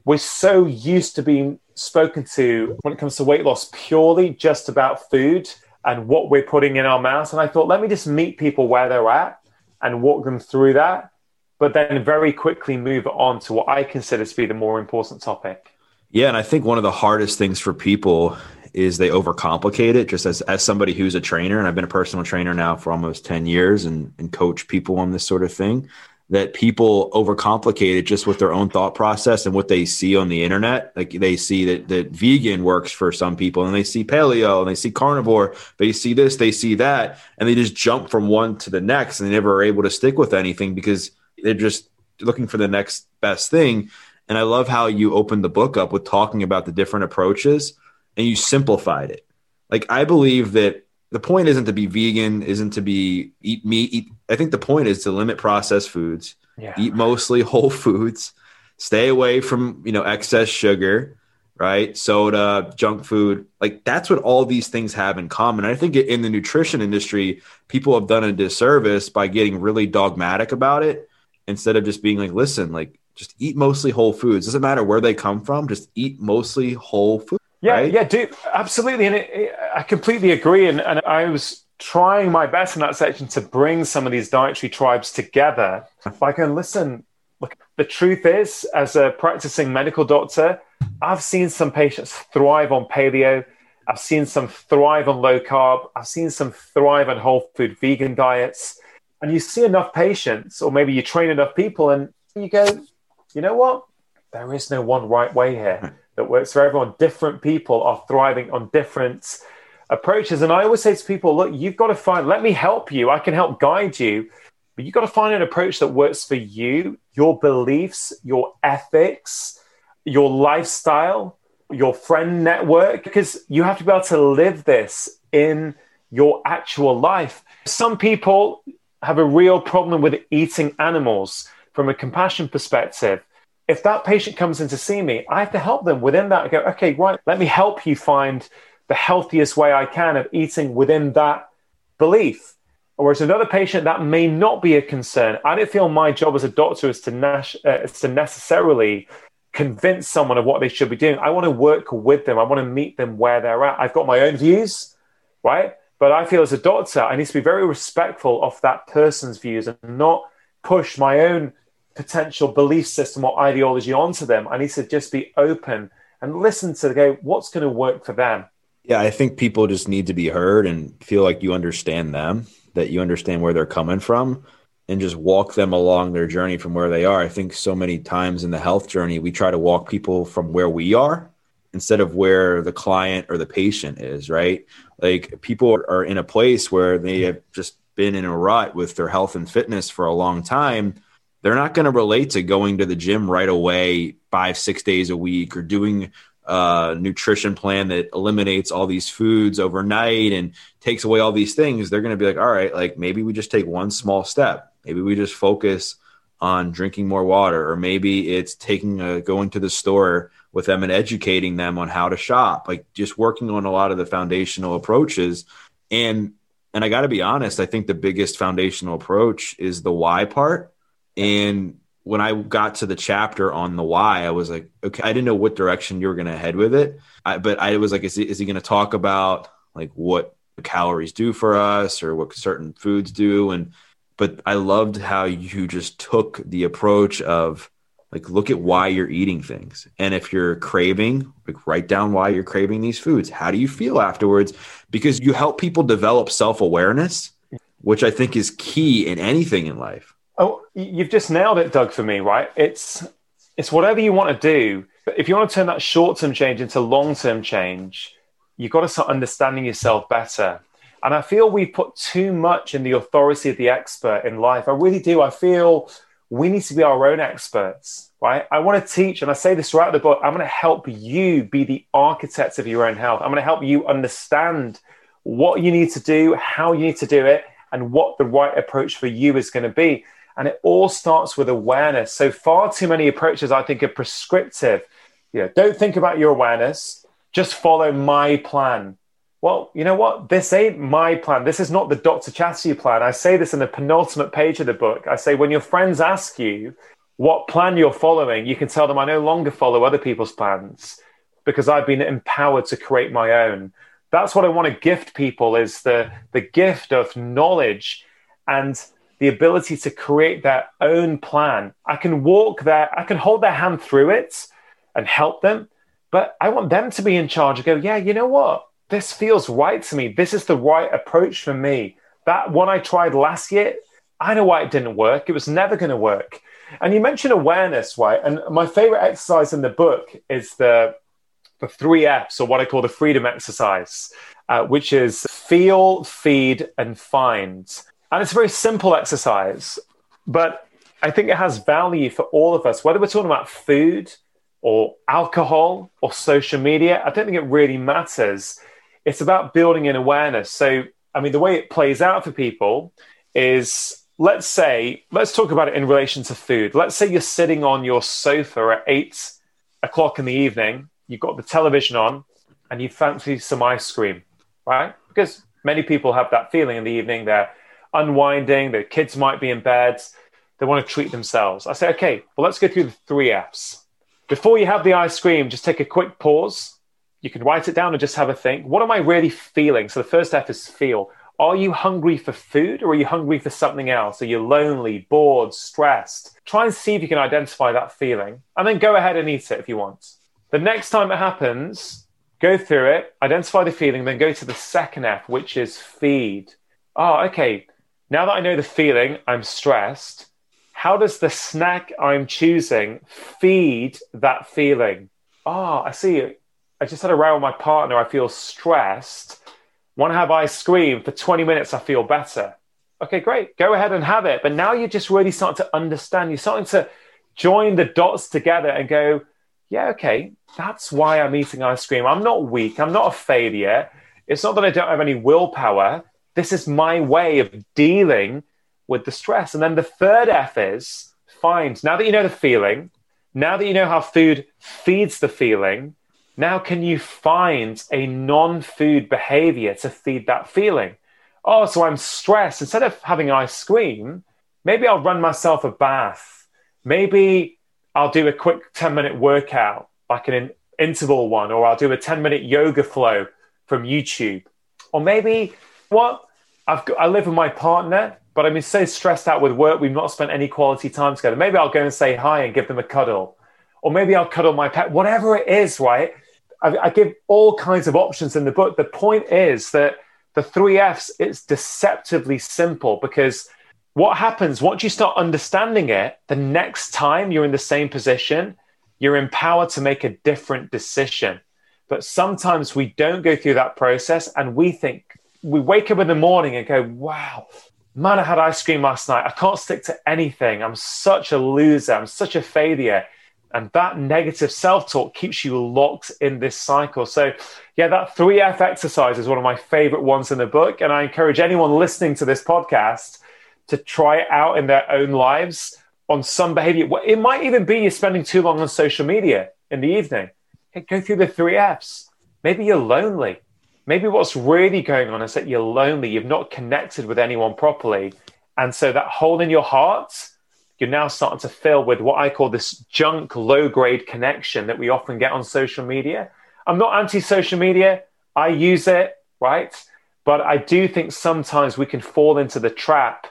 We're so used to being spoken to when it comes to weight loss purely just about food and what we're putting in our mouth. And I thought, let me just meet people where they're at and walk them through that, but then very quickly move on to what I consider to be the more important topic. Yeah. And I think one of the hardest things for people is they overcomplicate it. Just as somebody who's a trainer, and I've been a personal trainer now for almost 10 years and coach people on this sort of thing, that people overcomplicate it just with their own thought process and what they see on the internet. Like they see that vegan works for some people, and they see paleo, and they see carnivore, they see this, they see that, and they just jump from one to the next, and they never are able to stick with anything because they're just looking for the next best thing. And I love how you opened the book up with talking about the different approaches and you simplified it. Like, I believe that the point isn't to be vegan, isn't to be eat meat. I think the point is to limit processed foods, eat mostly whole foods, stay away from, excess sugar, right? Soda, junk food. Like, that's what all these things have in common. And I think in the nutrition industry, people have done a disservice by getting really dogmatic about it instead of just being like, listen, like Just eat mostly whole foods. Doesn't matter where they come from. Just eat mostly whole foods. Yeah, right? Yeah, dude, absolutely. And I completely agree. And I was trying my best in that section to bring some of these dietary tribes together. Like, and listen, look, the truth is, as a practicing medical doctor, I've seen some patients thrive on paleo. I've seen some thrive on low carb. I've seen some thrive on whole food vegan diets. And you see enough patients, or maybe you train enough people, and you go, you know what? There is no one right way here that works for everyone. Different people are thriving on different approaches. And I always say to people, look, you've got to find, let me help you. I can help guide you. But you've got to find an approach that works for you, your beliefs, your ethics, your lifestyle, your friend network, because you have to be able to live this in your actual life. Some people have a real problem with eating animals from a compassion perspective. If that patient comes in to see me, I have to help them within that. I go, okay, right, let me help you find the healthiest way I can of eating within that belief. Whereas another patient, that may not be a concern. I don't feel my job as a doctor is to necessarily convince someone of what they should be doing. I want to work with them. I want to meet them where they're at. I've got my own views, right? But I feel as a doctor, I need to be very respectful of that person's views and not push my own potential belief system or ideology onto them. I need to just be open and listen to what's going to work for them. Yeah, I think people just need to be heard and feel like you understand them, that you understand where they're coming from, and just walk them along their journey from where they are. I think so many times in the health journey, we try to walk people from where we are instead of where the client or the patient is, right? Like, people are in a place where they have just been in a rut with their health and fitness for a long time. They're not going to relate to going to the gym right away 5-6 days a week, or doing a nutrition plan that eliminates all these foods overnight and takes away all these things. They're going to be like, all right, like, maybe we just take one small step. Maybe we just focus on drinking more water, or maybe it's going to the store with them and educating them on how to shop, like just working on a lot of the foundational approaches. And I got to be honest, I think the biggest foundational approach is the why part. And when I got to the chapter on the why, I was like, okay, I didn't know what direction you were going to head with it. But I was like, is he going to talk about like what calories do for us, or what certain foods do? But I loved how you just took the approach of like, look at why you're eating things. And if you're craving, like, write down why you're craving these foods. How do you feel afterwards? Because you help people develop self-awareness, which I think is key in anything in life. Oh, you've just nailed it, Doug, for me, right? It's whatever you want to do. But if you want to turn that short-term change into long-term change, you've got to start understanding yourself better. And I feel we put too much in the authority of the expert in life. I really do. I feel we need to be our own experts, right? I want to teach, and I say this throughout the book, I'm going to help you be the architect of your own health. I'm going to help you understand what you need to do, how you need to do it, and what the right approach for you is going to be. And it all starts with awareness. So far too many approaches, I think, are prescriptive. You know, don't think about your awareness, just follow my plan. Well, you know what? This ain't my plan. This is not the Dr. Chatterjee plan. I say this in the penultimate page of the book. I say, when your friends ask you what plan you're following, you can tell them, I no longer follow other people's plans because I've been empowered to create my own. That's what I want to gift people, is the gift of knowledge and the ability to create their own plan. I can walk there. I can hold their hand through it and help them, but I want them to be in charge and go, yeah, you know what? This feels right to me. This is the right approach for me. That one I tried last year, I know why it didn't work. It was never going to work. And you mentioned awareness, right? And my favorite exercise in the book is the 3 F's, or what I call the freedom exercise, which is feel, feed, and find. And it's a very simple exercise, but I think it has value for all of us, whether we're talking about food or alcohol or social media. I don't think it really matters. It's about building an awareness. So, I mean, the way it plays out for people is, let's talk about it in relation to food. Let's say you're sitting on your sofa at 8 o'clock in the evening. You've got the television on and you fancy some ice cream, right? Because many people have that feeling in the evening. They're unwinding. Their kids might be in bed. They want to treat themselves. I say, okay, well, let's go through the 3 F's. Before you have the ice cream, just take a quick pause. You can write it down and just have a think. What am I really feeling? So the first F is feel. Are you hungry for food or are you hungry for something else? Are you lonely, bored, stressed? Try and see if you can identify that feeling and then go ahead and eat it if you want. The next time it happens, go through it, identify the feeling, then go to the second F, which is feed. Oh, okay. Now that I know the feeling, I'm stressed. How does the snack I'm choosing feed that feeling? Oh, I see. I just had a row with my partner. I feel stressed. Want to have ice cream for 20 minutes, I feel better. Okay, great. Go ahead and have it. But now you're just really starting to understand. You're starting to join the dots together and go, yeah, okay, that's why I'm eating ice cream. I'm not weak. I'm not a failure. It's not that I don't have any willpower. This is my way of dealing with the stress. And then the third F is find. Now that you know the feeling, now that you know how food feeds the feeling, now can you find a non-food behavior to feed that feeling? Oh, so I'm stressed. Instead of having ice cream, maybe I'll run myself a bath. Maybe I'll do a quick 10-minute workout, like an interval one, or I'll do a 10-minute yoga flow from YouTube. Or maybe, I live with my partner, but I'm so stressed out with work, we've not spent any quality time together. Maybe I'll go and say hi and give them a cuddle. Or maybe I'll cuddle my pet, whatever it is, right? I give all kinds of options in the book. The point is that the 3 F's, it's deceptively simple because what happens once you start understanding it, the next time you're in the same position, you're empowered to make a different decision. But sometimes we don't go through that process and we wake up in the morning and go, wow, man, I had ice cream last night. I can't stick to anything. I'm such a loser. I'm such a failure. And that negative self-talk keeps you locked in this cycle. So yeah, that 3F exercise is one of my favorite ones in the book. And I encourage anyone listening to this podcast to try it out in their own lives on some behavior. It might even be you're spending too long on social media in the evening. Hey, go through the 3Fs. Maybe you're lonely. Maybe what's really going on is that you're lonely. You've not connected with anyone properly. And so that hole in your heart, you're now starting to fill with what I call this junk, low-grade connection that we often get on social media. I'm not anti-social media. I use it, right? But I do think sometimes we can fall into the trap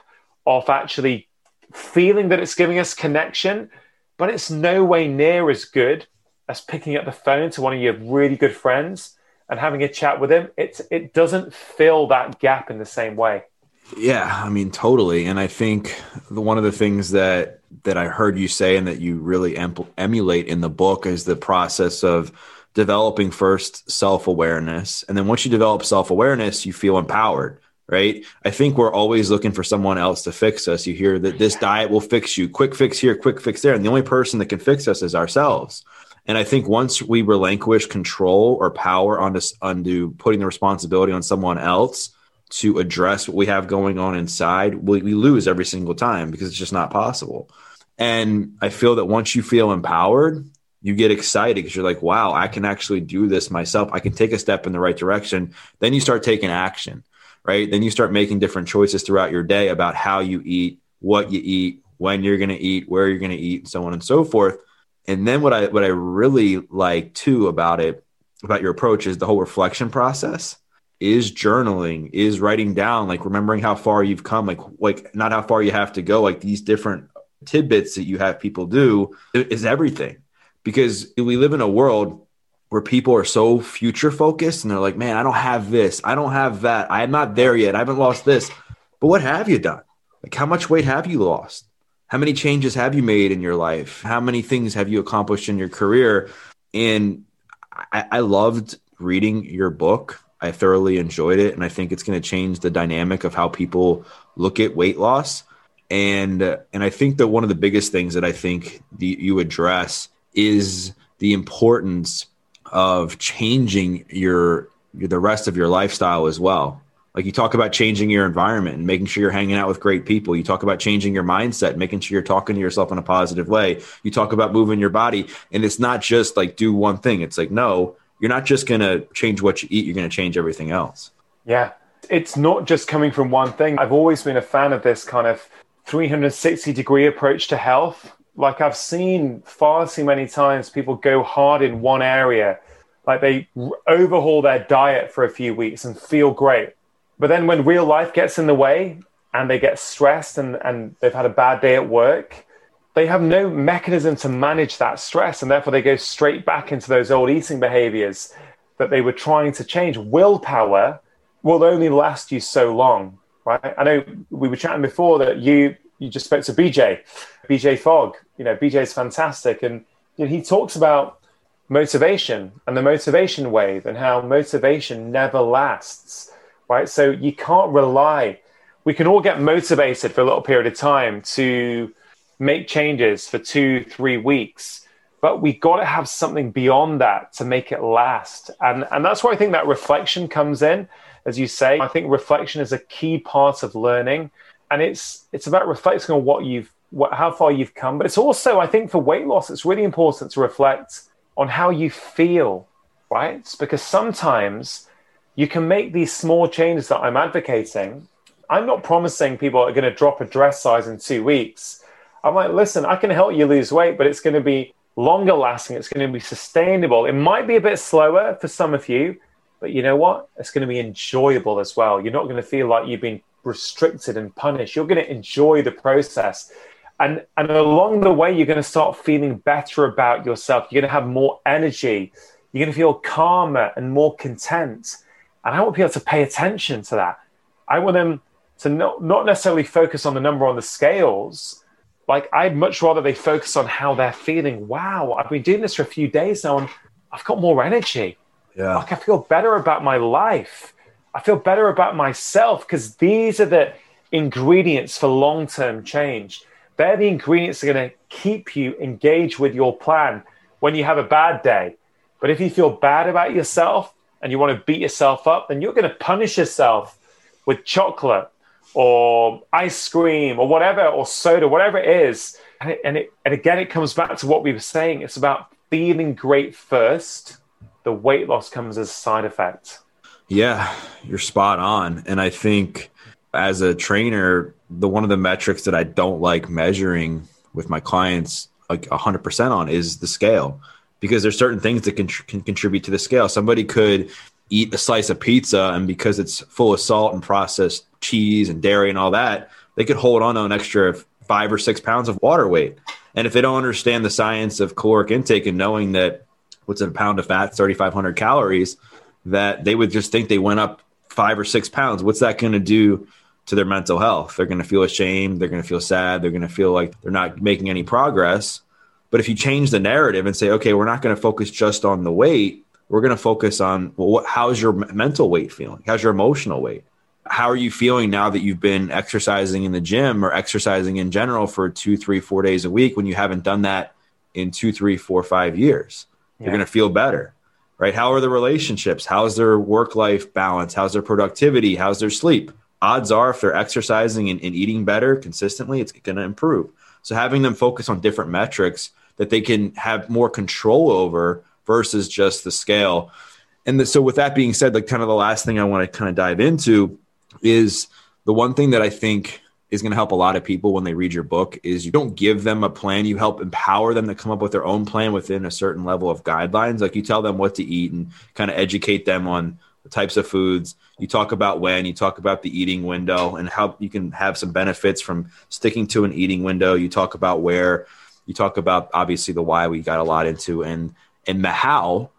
of actually feeling that it's giving us connection, but it's no way near as good as picking up the phone to one of your really good friends and having a chat with him. It doesn't fill that gap in the same way. Yeah, I mean, totally. And I think one of the things that I heard you say and that you really emulate in the book is the process of developing first self-awareness. And then once you develop self-awareness, you feel empowered, right? I think we're always looking for someone else to fix us. You hear that this diet will fix you, quick fix here, quick fix there. And the only person that can fix us is ourselves. And I think once we relinquish control or power onto putting the responsibility on someone else to address what we have going on inside, we lose every single time because it's just not possible. And I feel that once you feel empowered, you get excited because you're like, wow, I can actually do this myself. I can take a step in the right direction. Then you start taking action, right? Then you start making different choices throughout your day about how you eat, what you eat, when you're going to eat, where you're going to eat, and so on and so forth. And then what I really like too about your approach is the whole reflection process is journaling, is writing down, like remembering how far you've come, like not how far you have to go, like these different tidbits that you have people do is everything. Because we live in a world where people are so future focused and they're like, man, I don't have this. I don't have that. I'm not there yet. I haven't lost this. But what have you done? Like how much weight have you lost? How many changes have you made in your life? How many things have you accomplished in your career? And I loved reading your book. I thoroughly enjoyed it. And I think it's going to change the dynamic of how people look at weight loss. And I think that one of the biggest things that I think you address is the importance of changing the rest of your lifestyle as well. Like you talk about changing your environment and making sure you're hanging out with great people. You talk about changing your mindset, making sure you're talking to yourself in a positive way. You talk about moving your body. And it's not just like do one thing. It's like, no, you're not just going to change what you eat. You're going to change everything else. Yeah. It's not just coming from one thing. I've always been a fan of this kind of 360 degree approach to health. Like, I've seen far too many times people go hard in one area. Like, they overhaul their diet for a few weeks and feel great. But then when real life gets in the way and they get stressed and they've had a bad day at work, they have no mechanism to manage that stress. And therefore they go straight back into those old eating behaviors that they were trying to change. Willpower will only last you so long, right? I know we were chatting before that you just spoke to BJ Fogg. You know, BJ is fantastic. And you know, he talks about motivation and the motivation wave and how motivation never lasts, right? So you can't rely. We can all get motivated for a little period of time to make changes for 2-3 weeks, but we got to have something beyond that to make it last. And that's where I think that reflection comes in. As you say, I think reflection is a key part of learning, and it's about reflecting on how far you've come. But it's also, I think, for weight loss, it's really important to reflect on how you feel, right? It's because sometimes you can make these small changes that I'm advocating. I'm not promising people are going to drop a dress size in 2 weeks. I'm like, listen, I can help you lose weight, but it's going to be longer lasting. It's going to be sustainable. It might be a bit slower for some of you, but you know what? It's going to be enjoyable as well. You're not going to feel like you've been restricted and punished. You're going to enjoy the process. And along the way, you're going to start feeling better about yourself. You're going to have more energy. You're going to feel calmer and more content. And I want people to pay attention to that. I want them to not necessarily focus on the number on the scales. Like, I'd much rather they focus on how they're feeling. Wow, I've been doing this for a few days now and I've got more energy. Yeah. Like, I feel better about my life. I feel better about myself, because these are the ingredients for long-term change. They're the ingredients that are going to keep you engaged with your plan when you have a bad day. But if you feel bad about yourself and you want to beat yourself up, then you're going to punish yourself with chocolate or ice cream or whatever, or soda, whatever it is. And again, it comes back to what we were saying. It's about feeling great first. The weight loss comes as a side effect. Yeah, you're spot on. And I think as a trainer, one of the metrics that I don't like measuring with my clients, like 100% on, is the scale, because there's certain things that can contribute to the scale. Somebody could eat a slice of pizza, and because it's full of salt and processed cheese and dairy and all that, they could hold on to an extra 5 or 6 pounds of water weight. And if they don't understand the science of caloric intake and knowing that what's in a pound of fat, 3,500 calories, that they would just think they went up 5 or 6 pounds. What's that going to do to their mental health? They're going to feel ashamed. They're going to feel sad. They're going to feel like they're not making any progress. But if you change the narrative and say, okay, we're not going to focus just on the weight. We're going to focus on, well, how's your mental weight feeling? How's your emotional weight? How are you feeling now that you've been exercising in the gym or exercising in general for 2, 3, 4 days a week, when you haven't done that in 2, 3, 4, 5 years? Yeah. You're going to feel better, right? How are the relationships? How's their work-life balance? How's their productivity? How's their sleep? Odds are, if they're exercising and eating better consistently, it's going to improve. So having them focus on different metrics that they can have more control over versus just the scale. And so with that being said, like, kind of the last thing I want to kind of dive into is the one thing that I think is going to help a lot of people when they read your book is you don't give them a plan. You help empower them to come up with their own plan within a certain level of guidelines. Like, you tell them what to eat and kind of educate them on the types of foods. You talk about when, you talk about the eating window and how you can have some benefits from sticking to an eating window. You talk about where, you talk about obviously the why we got a lot into and the how.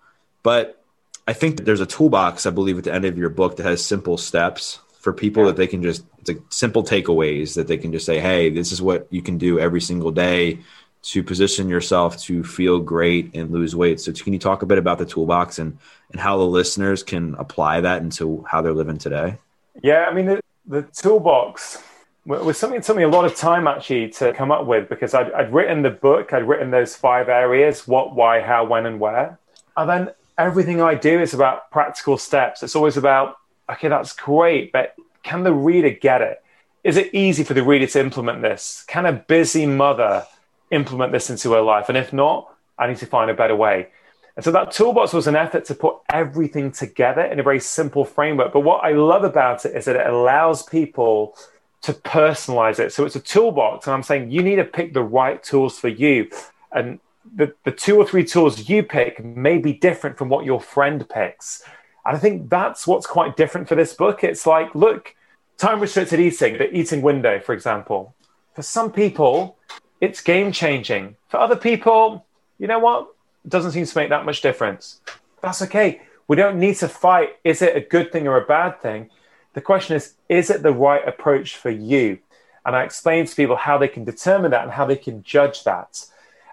But I think there's a toolbox, I believe, at the end of your book that has simple steps for people that they can just, it's like simple takeaways that they can just say, hey, this is what you can do every single day to position yourself to feel great and lose weight. So can you talk a bit about the toolbox and how the listeners can apply that into how they're living today? Yeah, I mean, the toolbox was something that took me a lot of time actually to come up with, because I'd written the book, I'd written those 5 areas, what, why, how, when, and where. And then everything I do is about practical steps. It's always about, okay, that's great, but can the reader get it? Is it easy for the reader to implement this? Can a busy mother implement this into her life? And if not, I need to find a better way. And so that toolbox was an effort to put everything together in a very simple framework. But what I love about it is that it allows people to personalize it. So it's a toolbox, and I'm saying you need to pick the right tools for you. And the two or three tools you pick may be different from what your friend picks. And I think that's what's quite different for this book. It's like, look, time-restricted eating, the eating window, for example. For some people, it's game-changing. For other people, you know what? It doesn't seem to make that much difference. That's okay. We don't need to fight. Is it a good thing or a bad thing? The question is it the right approach for you? And I explain to people how they can determine that and how they can judge that.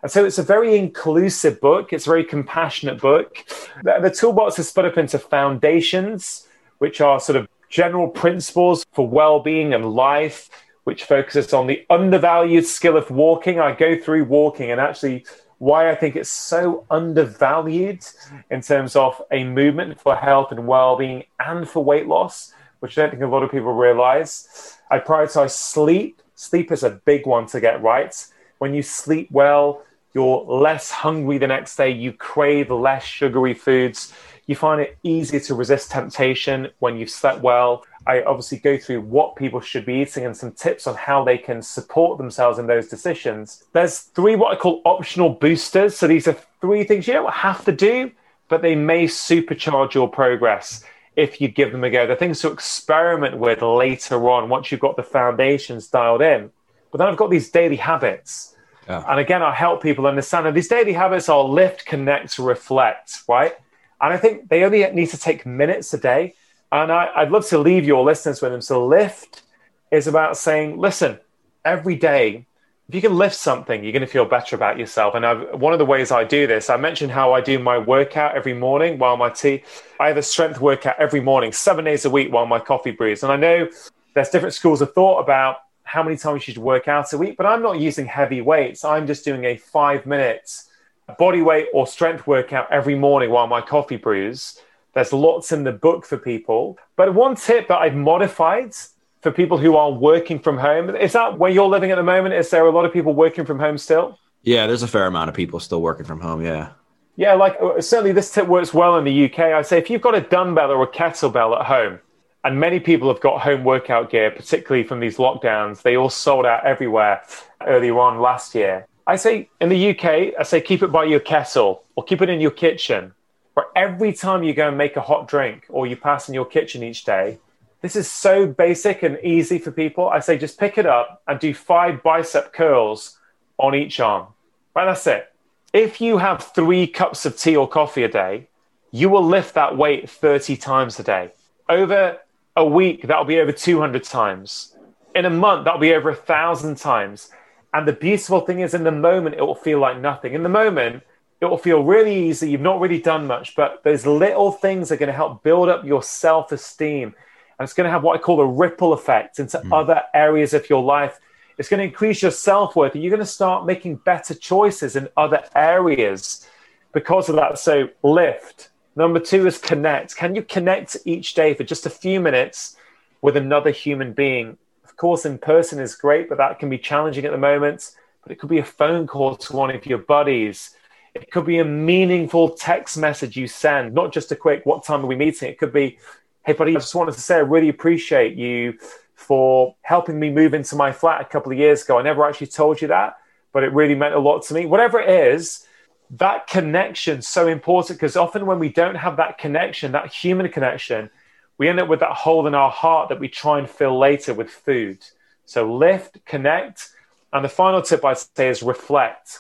And so it's a very inclusive book. It's a very compassionate book. The toolbox is split up into foundations, which are sort of general principles for well-being and life, which focuses on the undervalued skill of walking. I go through walking and actually why I think it's so undervalued in terms of a movement for health and well-being and for weight loss, which I don't think a lot of people realize. I prioritize sleep. Sleep is a big one to get right. When you sleep well, you're less hungry the next day. You crave less sugary foods. You find it easier to resist temptation when you've slept well. I obviously go through what people should be eating and some tips on how they can support themselves in those decisions. There's three what I call optional boosters. So these are three things you don't have to do, but they may supercharge your progress if you give them a go. They're things to experiment with later on once you've got the foundations dialed in. But then I've got these daily habits. Yeah. And again, I help people understand that these daily habits are lift, connect, reflect, right? And I think they only need to take minutes a day. And I'd love to leave your listeners with them. So lift is about saying, listen, every day, if you can lift something, you're going to feel better about yourself. And one of the ways I do this, I mentioned how I do my workout every morning while I have a strength workout every morning, 7 days a week while my coffee brews. And I know there's different schools of thought about how many times you should work out a week, but I'm not using heavy weights. I'm just doing a 5 minutes body weight or strength workout every morning while my coffee brews. There's lots in the book for people. But one tip that I've modified for people who are working from home, is that where you're living at the moment? Is there a lot of people working from home still? Yeah, there's a fair amount of people still working from home, yeah. Yeah, like certainly this tip works well in the UK. I say if you've got a dumbbell or a kettlebell at home, and many people have got home workout gear, particularly from these lockdowns. They all sold out everywhere earlier on last year. I say in the UK, I say keep it by your kettle or keep it in your kitchen. Where every time you go and make a hot drink or you pass in your kitchen each day, this is so basic and easy for people. I say just pick it up and do 5 bicep curls on each arm. Right, that's it. If you have 3 cups of tea or coffee a day, you will lift that weight 30 times a day. Over a week, that'll be over 200 times. In a month, that'll be over 1,000 times. And the beautiful thing is in the moment, it will feel like nothing. In the moment, it will feel really easy. You've not really done much, but those little things are going to help build up your self-esteem. And it's going to have what I call a ripple effect into other areas of your life. It's going to increase your self-worth. And you're going to start making better choices in other areas because of that. So lift. Number 2 is connect. Can you connect each day for just a few minutes with another human being? Of course, in person is great, but that can be challenging at the moment. But it could be a phone call to one of your buddies. It could be a meaningful text message you send, not just a quick, what time are we meeting? It could be, hey, buddy, I just wanted to say I really appreciate you for helping me move into my flat a couple of years ago. I never actually told you that, but it really meant a lot to me. Whatever it is, that connection is so important because often when we don't have that connection, that human connection, we end up with that hole in our heart that we try and fill later with food. So lift, connect. And the final tip I'd say is reflect.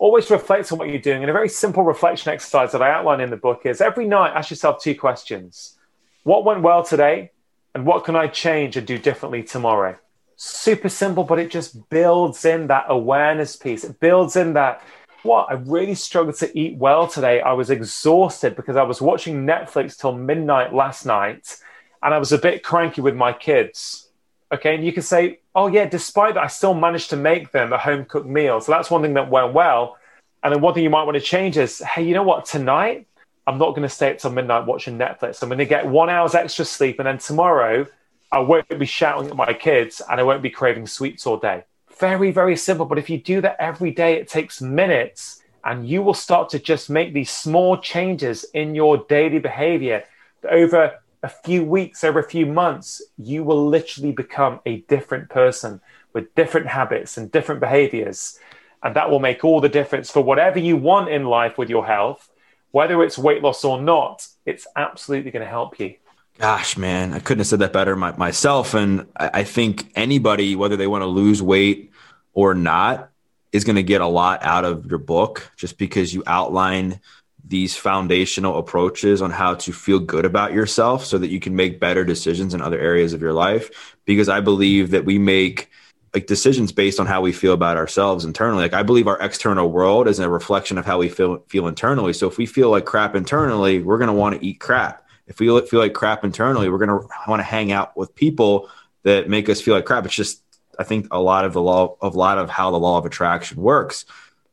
Always reflect on what you're doing. And a very simple reflection exercise that I outline in the book is every night, ask yourself 2 questions. What went well today? And what can I change and do differently tomorrow? Super simple, but it just builds in that awareness piece. It builds in that, what? I really struggled to eat well today. I was exhausted because I was watching Netflix till midnight last night and I was a bit cranky with my kids. Okay, and you can say, oh yeah, despite that, I still managed to make them a home-cooked meal. So that's one thing that went well. And then one thing you might want to change is, hey, you know what? Tonight, I'm not going to stay up till midnight watching Netflix. I'm going to get 1 hour's extra sleep. And then tomorrow, I won't be shouting at my kids and I won't be craving sweets all day. Very, very simple. But if you do that every day, it takes minutes and you will start to just make these small changes in your daily behavior that over a few weeks, every few months, you will literally become a different person with different habits and different behaviors. And that will make all the difference for whatever you want in life with your health, whether it's weight loss or not, it's absolutely going to help you. Gosh, man, I couldn't have said that better myself. And I think anybody, whether they want to lose weight or not, is going to get a lot out of your book, just because you outline these foundational approaches on how to feel good about yourself so that you can make better decisions in other areas of your life. Because I believe that we make like decisions based on how we feel about ourselves internally. Like I believe our external world is a reflection of how we feel internally. So if we feel like crap internally, we're going to want to eat crap. If we feel like crap internally, we're going to want to hang out with people that make us feel like crap. It's just, I think a lot of how the law of attraction works.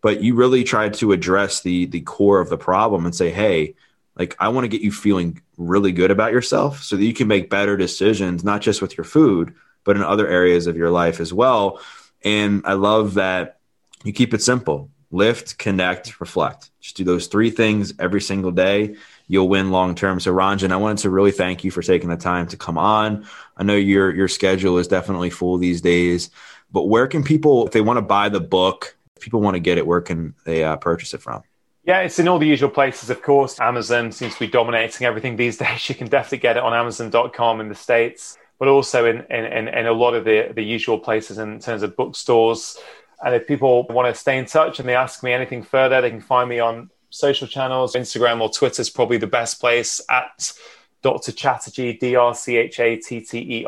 But you really try to address the core of the problem and say, hey, like I want to get you feeling really good about yourself so that you can make better decisions, not just with your food, but in other areas of your life as well. And I love that you keep it simple. Lift, connect, reflect. Just do those three things every single day. You'll win long-term. So Ranjan, I wanted to really thank you for taking the time to come on. I know your schedule is definitely full these days, but where can people, if they want to buy the book, if people want to get it, where can they purchase it from? Yeah, it's in all the usual places, of course. Amazon seems to be dominating everything these days. You can definitely get it on Amazon.com in the States, but also in a lot of the usual places in terms of bookstores. And if people want to stay in touch and they ask me anything further, they can find me on social channels. Instagram or Twitter is probably the best place, at Dr. Chatterjee, DrChatterjee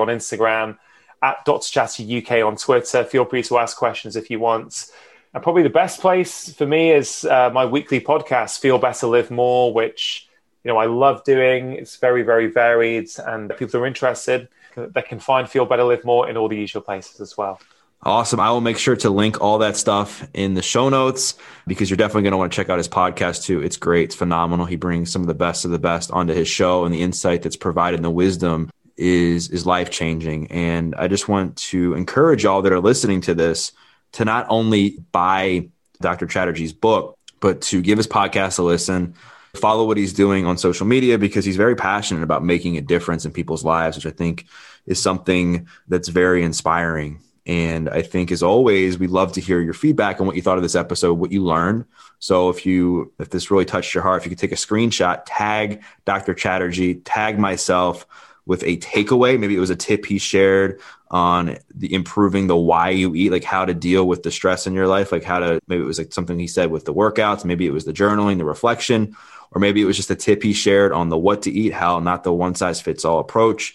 on Instagram, at Dr. Chatterjee UK on Twitter. Feel free to ask questions if you want. And probably the best place for me is my weekly podcast, Feel Better, Live More, which I love doing. It's very, very varied. And people who are interested, they can find Feel Better, Live More in all the usual places as well. Awesome. I will make sure to link all that stuff in the show notes, because you're definitely going to want to check out his podcast too. It's great. It's phenomenal. He brings some of the best onto his show, and the insight that's provided and the wisdom is life-changing. And I just want to encourage all that are listening to this to not only buy Dr. Chatterjee's book, but to give his podcast a listen, follow what he's doing on social media, because he's very passionate about making a difference in people's lives, which I think is something that's very inspiring. And I think, as always, we love to hear your feedback on what you thought of this episode, what you learned. So if this really touched your heart, if you could take a screenshot, tag Dr. Chatterjee, tag myself with a takeaway. Maybe it was a tip he shared on the improving the why you eat, like how to deal with the stress in your life, like how to, maybe it was like something he said with the workouts, maybe it was the journaling, the reflection, or maybe it was just a tip he shared on the what to eat, how not the one size fits all approach,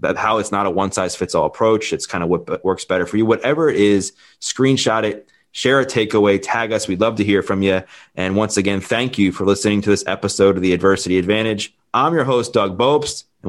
that how it's not a one size fits all approach. It's kind of what works better for you. Whatever it is, screenshot it, share a takeaway, tag us. We'd love to hear from you. And once again, thank you for listening to this episode of the Adversity Advantage. I'm your host, Doug Bopes, and